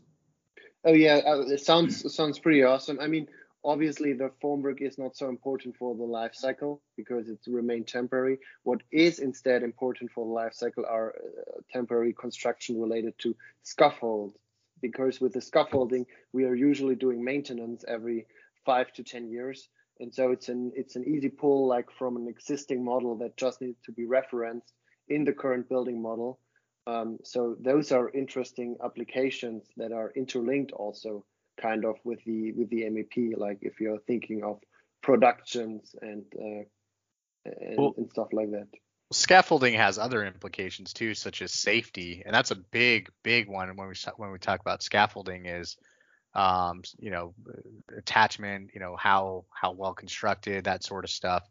Oh yeah, uh, it sounds it sounds pretty awesome. I mean. Obviously, the formwork is not so important for the life cycle because it's remained temporary. What is instead important for the life cycle are uh, temporary construction related to scaffold, because with the scaffolding, we are usually doing maintenance every five to ten years. And so it's an it's an easy pull like from an existing model that just needs to be referenced in the current building model. Um, so those are interesting applications that are interlinked also. Kind of with the with the M E P, like if you're thinking of productions and uh, and, well, and stuff like that. Scaffolding has other implications too, such as safety, and that's a big big one. And when we when we talk about scaffolding, is um, you know attachment, you know how how well constructed, that sort of stuff.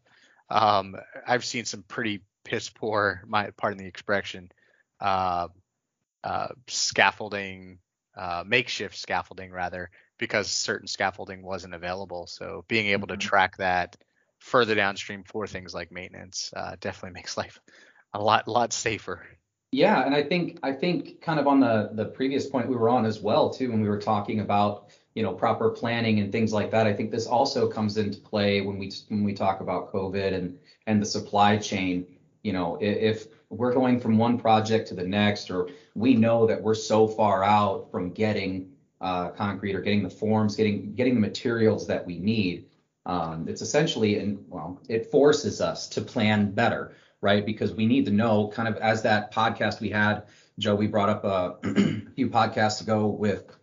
Um, I've seen some pretty piss poor, my pardon the expression, uh, uh, scaffolding. Uh, makeshift scaffolding rather, because certain scaffolding wasn't available. So being able mm-hmm. to track that further downstream for things like maintenance uh, definitely makes life a lot, lot safer. Yeah. And I think, I think kind of on the, the previous point we were on as well, too, when we were talking about, you know, proper planning and things like that, I think this also comes into play when we, when we talk about COVID and, and the supply chain. You know, if we're going from one project to the next, or we know that we're so far out from getting uh, concrete or getting the forms, getting, getting the materials that we need, um, it's essentially, and well, it forces us to plan better, right? Because we need to know, kind of as that podcast we had, Joe, we brought up a, a few podcasts ago with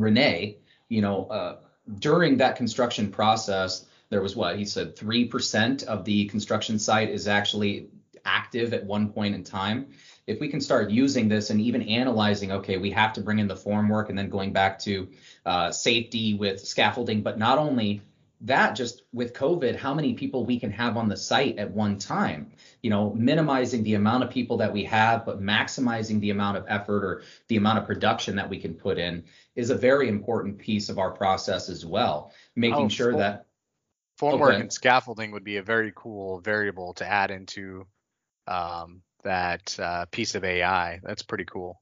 Renee, you know, uh, during that construction process, there was what he said, three percent of the construction site is actually active at one point in time. If we can start using this and even analyzing, okay, we have to bring in the formwork and then going back to uh, safety with scaffolding, but not only that, just with COVID, how many people we can have on the site at one time, you know, minimizing the amount of people that we have, but maximizing the amount of effort or the amount of production that we can put in is a very important piece of our process as well. Making oh, sure cool. that formwork okay. and scaffolding would be a very cool variable to add into um, that uh, piece of A I. That's pretty cool.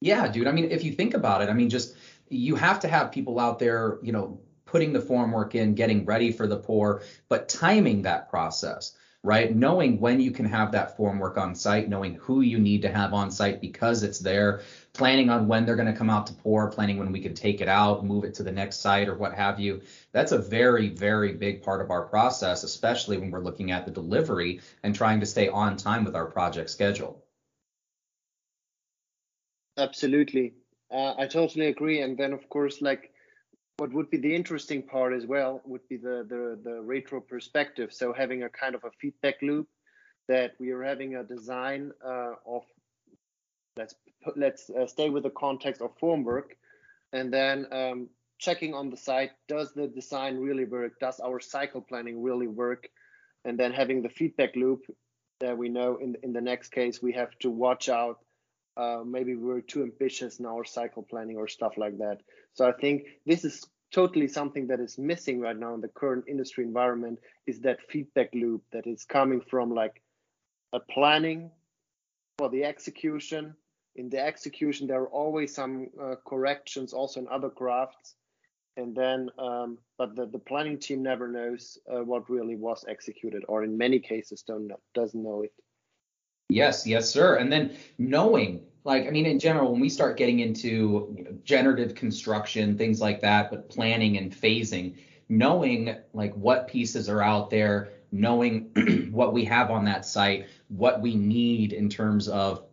Yeah, dude. I mean, if you think about it, I mean, just you have to have people out there, you know, putting the formwork in, getting ready for the pour, but timing that process, right? Knowing when you can have that formwork on site, knowing who you need to have on site because it's there, planning on when they're going to come out to pour, planning when we can take it out, move it to the next site or what have you. That's a very, very big part of our process, especially when we're looking at the delivery and trying to stay on time with our project schedule. Absolutely. Uh, I totally agree. And then, of course, like, what would be the interesting part as well would be the, the, the retro perspective. So having a kind of a feedback loop that we are having a design uh, of, let's let's uh, stay with the context of formwork, and then um, checking on the site, does the design really work? Does our cycle planning really work? And then having the feedback loop that we know in, in the next case, we have to watch out. Uh, maybe we're too ambitious in our cycle planning or stuff like that. So I think this is totally something that is missing right now in the current industry environment, is that feedback loop that is coming from like a planning for the execution. In the execution, there are always some uh, corrections also in other crafts. And then, um, but the, the planning team never knows uh, what really was executed, or in many cases don't doesn't know it. Yes, yes, sir. And then knowing, like, I mean, in general, when we start getting into, you know, generative construction, things like that, but planning and phasing, knowing like what pieces are out there, knowing what we have on that site, what we need in terms of,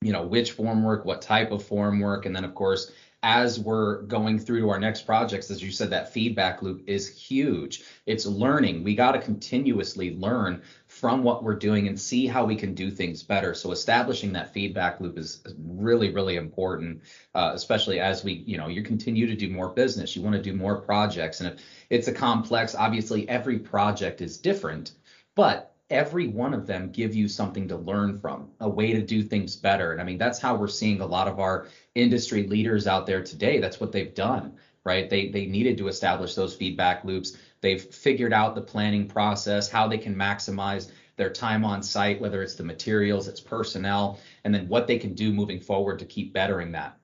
you know, which formwork, what type of formwork. And then, of course, as we're going through to our next projects, as you said, that feedback loop is huge. It's learning. We got to continuously learn from what we're doing and see how we can do things better. So establishing that feedback loop is really, really important, uh, especially as we, you know, you continue to do more business, you want to do more projects. And if it's a complex, obviously every project is different, but every one of them give you something to learn from, a way to do things better. And I mean, that's how we're seeing a lot of our industry leaders out there today. That's what they've done, right? They, they needed to establish those feedback loops. They've figured out the planning process, how they can maximize their time on site, whether it's the materials, it's personnel, and then what they can do moving forward to keep bettering that.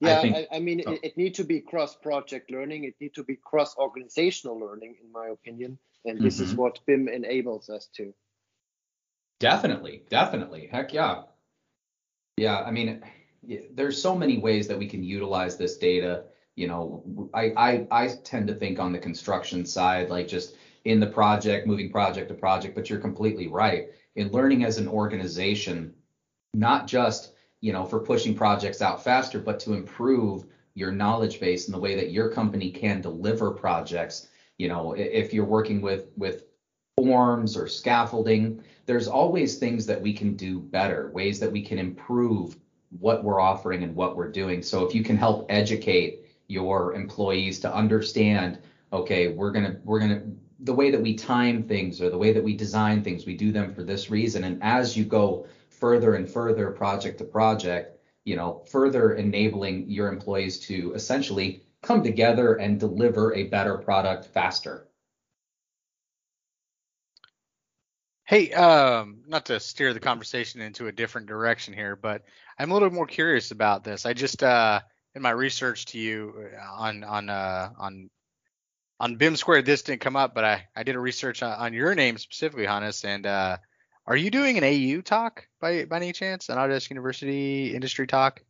Yeah, I, think, I, I mean, oh. it, it needs to be cross-project learning. It needs to be cross-organizational learning, in my opinion. And this mm-hmm. is what B I M enables us to. Definitely, definitely. Heck yeah. Yeah, I mean, there's so many ways that we can utilize this data. You know, I, I I tend to think on the construction side, like just in the project, moving project to project, but you're completely right. In learning as an organization, not just, you know, for pushing projects out faster, but to improve your knowledge base and the way that your company can deliver projects. You know, if you're working with with forms or scaffolding, there's always things that we can do better, ways that we can improve what we're offering and what we're doing. So if you can help educate your employees to understand, okay, we're going to, we're going to, the way that we time things or the way that we design things, we do them for this reason. And as you go further and further project to project, you know, further enabling your employees to essentially come together and deliver a better product faster. Hey, um, not to steer the conversation into a different direction here, but I'm a little more curious about this. I just, uh, in my research to you on on uh, on on B I M Squared, this didn't come up, but I, I did a research on, on your name specifically, Hannes. And uh, are you doing an A U talk by by any chance, an Autodesk University industry talk?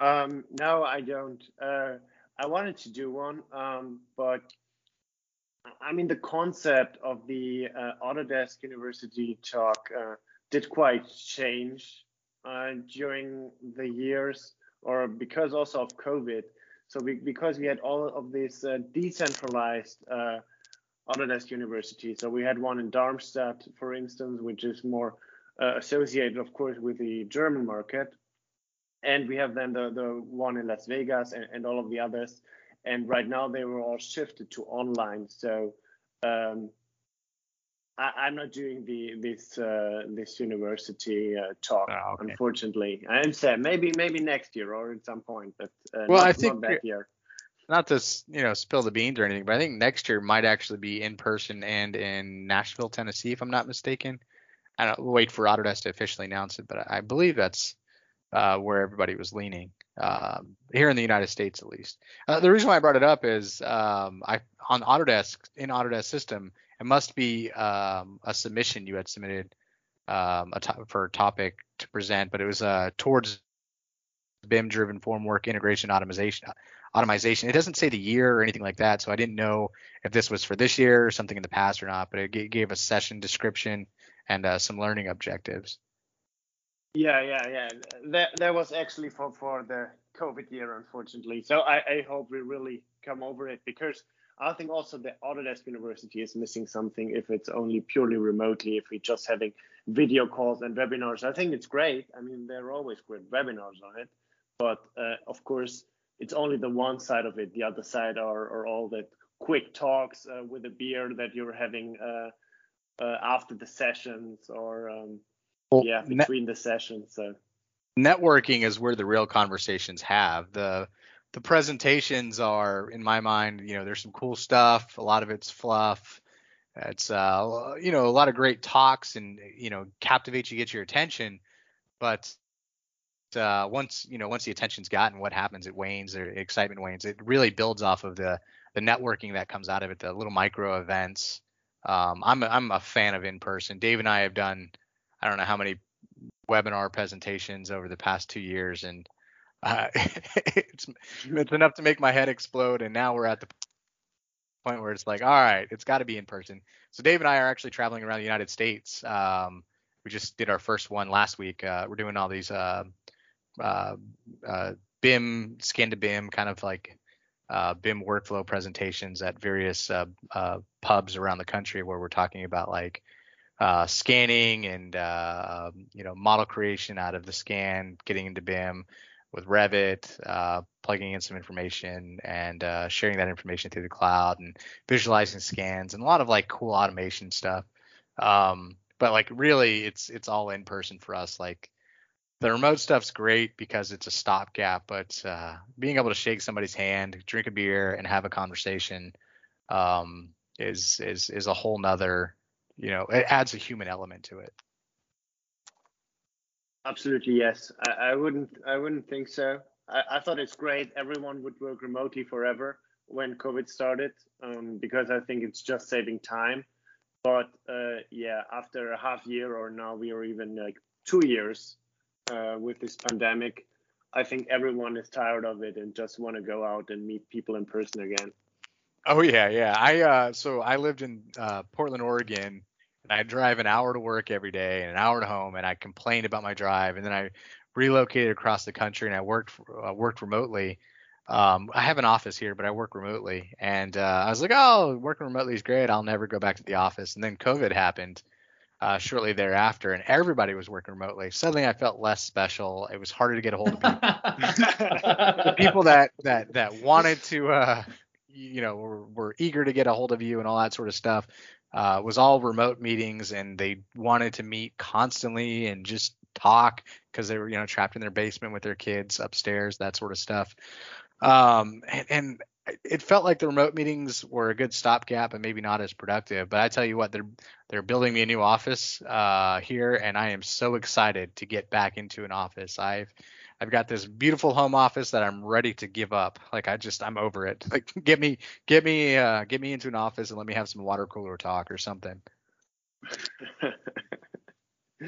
Um, no, I don't. Uh, I wanted to do one, um, but I mean, the concept of the uh, Autodesk University talk uh, did quite change uh, during the years, or because also of COVID. So we, because we had all of these uh, decentralized uh, Autodesk University. So we had one in Darmstadt, for instance, which is more uh, associated, of course, with the German market. And we have then the, the one in Las Vegas and, and all of the others. And right now they were all shifted to online. So um, I, I'm not doing the this uh, this university uh, talk, oh, okay. Unfortunately. I'm sad. Maybe maybe next year or at some point, but uh, well, not, I think not that year. Not to you know spill the beans or anything, but I think next year might actually be in person and in Nashville, Tennessee, if I'm not mistaken. I don't we'll wait for Autodesk to officially announce it, but I believe that's uh, where everybody was leaning. Um, here in the United States, at least. Uh, the reason why I brought it up is um, I on Autodesk, in Autodesk system, it must be um, a submission you had submitted um, a to- for a topic to present, but it was uh, towards B I M-driven formwork integration automation. automation. It doesn't say the year or anything like that, so I didn't know if this was for this year or something in the past or not, but it g- gave a session description and uh, some learning objectives. Yeah, yeah, yeah. That that was actually for, for the COVID year, unfortunately. So I, I hope we really come over it, because I think also the Autodesk University is missing something if it's only purely remotely, if we're just having video calls and webinars. I think it's great. I mean, there are always great webinars on it. But uh, of course, it's only the one side of it. The other side are, are all the quick talks uh, with a beer that you're having uh, uh, after the sessions or... Um, Well, yeah, between net, the sessions. So networking is where the real conversations have. The the presentations are, in my mind, you know, there's some cool stuff. A lot of it's fluff. It's uh, you know, a lot of great talks and you know, captivate you, get your attention. But uh, once you know, once the attention's gotten, what happens? It wanes. Or excitement wanes. It really builds off of the the networking that comes out of it. The little micro events. Um, I'm I'm a fan of in person. Dave and I have done, I don't know how many webinar presentations over the past two years, and uh, it's it's enough to make my head explode. And now we're at the point where it's like, all right, it's got to be in person. So Dave and I are actually traveling around the United States. Um, we just did our first one last week. Uh, we're doing all these uh, uh, uh, B I M, skin to B I M, kind of like uh, B I M workflow presentations at various uh, uh, pubs around the country, where we're talking about like Uh, scanning and uh, you know model creation out of the scan, getting into B I M with Revit, uh, plugging in some information and uh, sharing that information through the cloud and visualizing scans and a lot of like cool automation stuff. Um, but like really, it's it's all in person for us. Like the remote stuff's great because it's a stopgap, but uh, being able to shake somebody's hand, drink a beer, and have a conversation um, is is is a whole nother. You know, it adds a human element to it. Absolutely, yes. I, I wouldn't. I wouldn't think so. I, I thought it's great. Everyone would work remotely forever when COVID started, um, because I think it's just saving time. But uh, yeah, after a half year, or now we are even like two years uh, with this pandemic, I think everyone is tired of it and just want to go out and meet people in person again. Oh, yeah, yeah. I uh, so I lived in uh, Portland, Oregon, and I drive an hour to work every day and an hour to home, and I complained about my drive. And then I relocated across the country, and I worked uh, worked remotely. Um, I have an office here, but I work remotely. And uh, I was like, oh, working remotely is great. I'll never go back to the office. And then COVID happened uh, shortly thereafter, and everybody was working remotely. Suddenly, I felt less special. It was harder to get a hold of people. The people that that that wanted to. Uh, you know, we're, we're eager to get a hold of you and all that sort of stuff, uh, was all remote meetings, and they wanted to meet constantly and just talk because they were, you know, trapped in their basement with their kids upstairs, that sort of stuff. Um, and, and it felt like the remote meetings were a good stopgap and maybe not as productive. But I tell you what, they're they're building me a new office uh, here, and I am so excited to get back into an office. I've I've got this beautiful home office that I'm ready to give up. Like I just I'm over it. Like get me get me uh, get me into an office and let me have some water cooler talk or something. yeah.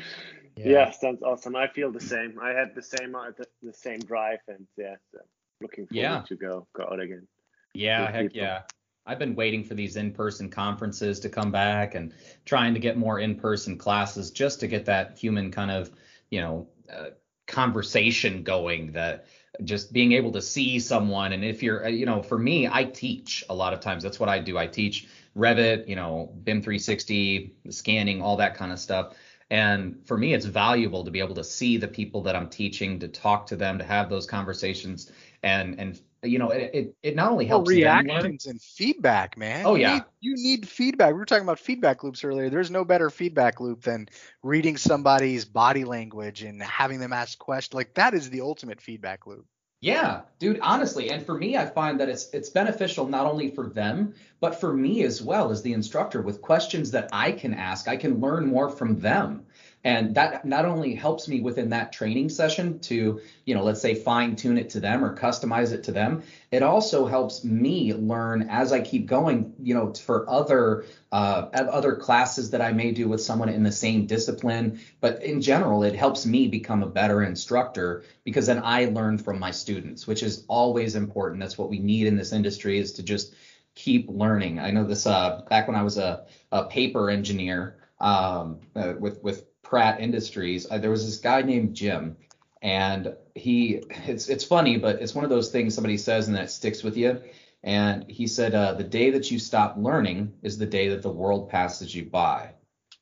yeah, sounds awesome. I feel the same. I had the same the, the same drive, and yeah, so looking forward yeah. to go go out again. Yeah, Good heck people. yeah. I've been waiting for these in-person conferences to come back and trying to get more in-person classes just to get that human kind of, you know, uh, conversation going, that just being able to see someone. And if you're, you know, for me, I teach a lot of times. That's what I do. I teach Revit, you know, B I M three sixty, scanning, all that kind of stuff. And for me, it's valuable to be able to see the people that I'm teaching, to talk to them, to have those conversations. And, and you know, it it, it not only helps. Well, reactions and feedback, man. Oh, yeah. You need, you need feedback. We were talking about feedback loops earlier. There's no better feedback loop than reading somebody's body language and having them ask questions. Like, that is the ultimate feedback loop. Yeah, dude, honestly. And for me, I find that it's it's beneficial not only for them, but for me as well as the instructor. With questions that I can ask, I can learn more from them. And that not only helps me within that training session to, you know, let's say fine tune it to them or customize it to them. It also helps me learn as I keep going, you know, for other uh, other classes that I may do with someone in the same discipline. But in general, it helps me become a better instructor, because then I learn from my students, which is always important. That's what we need in this industry, is to just keep learning. I know this uh, back when I was a, a paper engineer um, uh, with with. Pratt Industries, uh, there was this guy named Jim, and he it's it's funny, but it's one of those things somebody says and that sticks with you. And he said, uh, the day that you stop learning is the day that the world passes you by.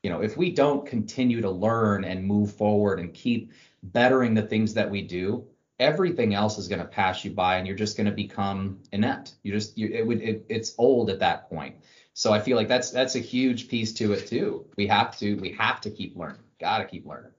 You know, if we don't continue to learn and move forward and keep bettering the things that we do, everything else is going to pass you by, and you're just going to become inept. You just you, it would it, it's old at that point. So I feel like that's that's a huge piece to it too. We have to we have to keep learning. Gotta keep learning.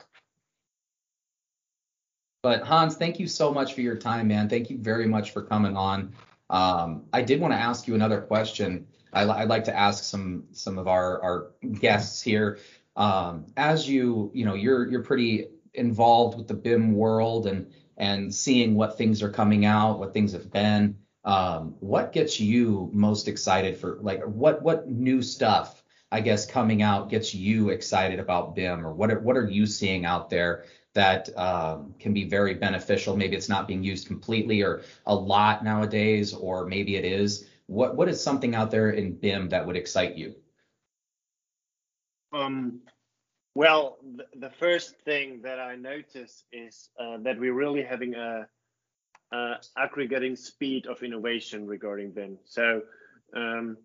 But Hans, thank you so much for your time, man. Thank you very much for coming on. Um, I did want to ask you another question. I li- I'd like to ask some some of our, our guests here. Um, as you you know, you're you're pretty involved with the B I M world and and seeing what things are coming out, what things have been. Um, what gets you most excited for, like, what what new stuff, I guess, coming out gets you excited about B I M, or what are, what are you seeing out there that um, can be very beneficial? Maybe it's not being used completely or a lot nowadays, or maybe it is. What what is something out there in B I M that would excite you? Um, well, th- the first thing that I notice is uh, that we're really having a uh, aggregating speed of innovation regarding B I M. So. Um,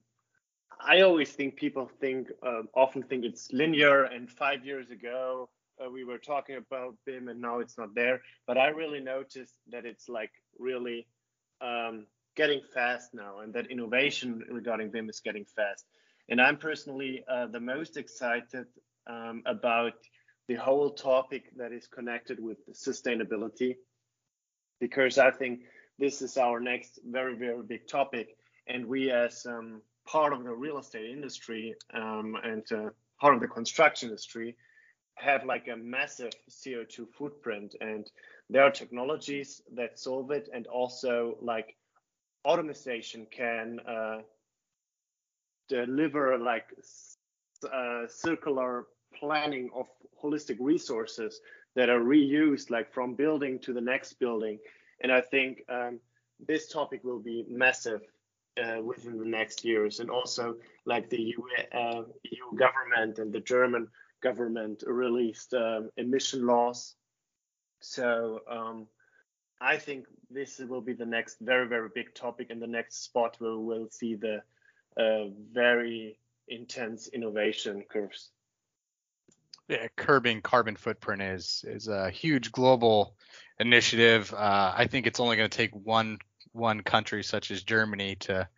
I always think people think, um, often think it's linear, and five years ago uh, we were talking about B I M and now it's not there. But I really noticed that it's like really um, getting fast now, and that innovation regarding B I M is getting fast. And I'm personally uh, the most excited um, about the whole topic that is connected with sustainability, because I think this is our next very, very big topic. And we as um, part of the real estate industry um, and uh, part of the construction industry have like a massive C O two footprint, and there are technologies that solve it. And also like automation can uh, deliver like uh, circular planning of holistic resources that are reused, like from building to the next building. And I think um, this topic will be massive Uh, within the next years. And also like the E U, uh, E U government and the German government released um, emission laws. So um, I think this will be the next very, very big topic, and the next spot where we'll see the uh, very intense innovation curves. Yeah, curbing carbon footprint is is a huge global initiative. Uh, I think it's only going to take one one country such as Germany to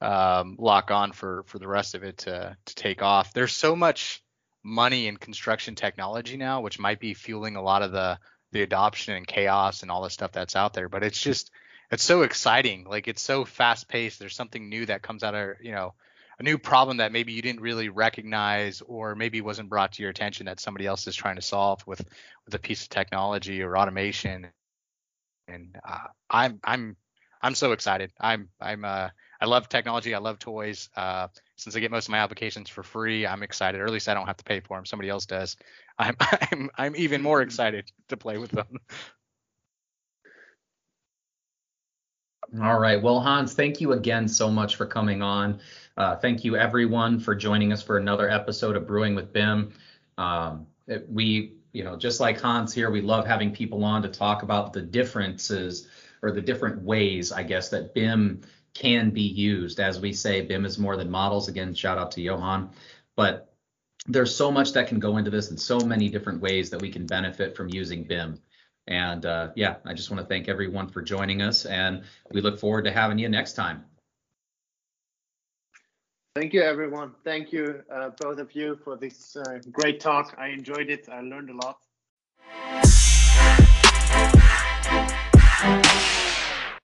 um, lock on for, for the rest of it to to take off. There's so much money in construction technology now, which might be fueling a lot of the the adoption and chaos and all the stuff that's out there. But it's just, it's so exciting. Like, it's so fast paced. There's something new that comes out of, you know, a new problem that maybe you didn't really recognize, or maybe wasn't brought to your attention, that somebody else is trying to solve with, with a piece of technology or automation. And uh, I'm I'm I'm so excited. I'm I'm uh, I love technology. I love toys. Uh, since I get most of my applications for free, I'm excited. Or at least I don't have to pay for them. Somebody else does. I'm I'm I'm even more excited to play with them. All right. Well, Hans, thank you again so much for coming on. Uh, thank you, everyone, for joining us for another episode of Brewing with B I M. Um, it, we, you know, just like Hans here, we love having people on to talk about the differences, or the different ways, I guess, that B I M can be used. As we say, B I M is more than models. Again, shout out to Johan. But there's so much that can go into this, and so many different ways that we can benefit from using B I M. And uh, yeah, I just want to thank everyone for joining us, and we look forward to having you next time. Thank you, everyone. Thank you, uh, both of you, for this uh, great talk. I enjoyed it. I learned a lot.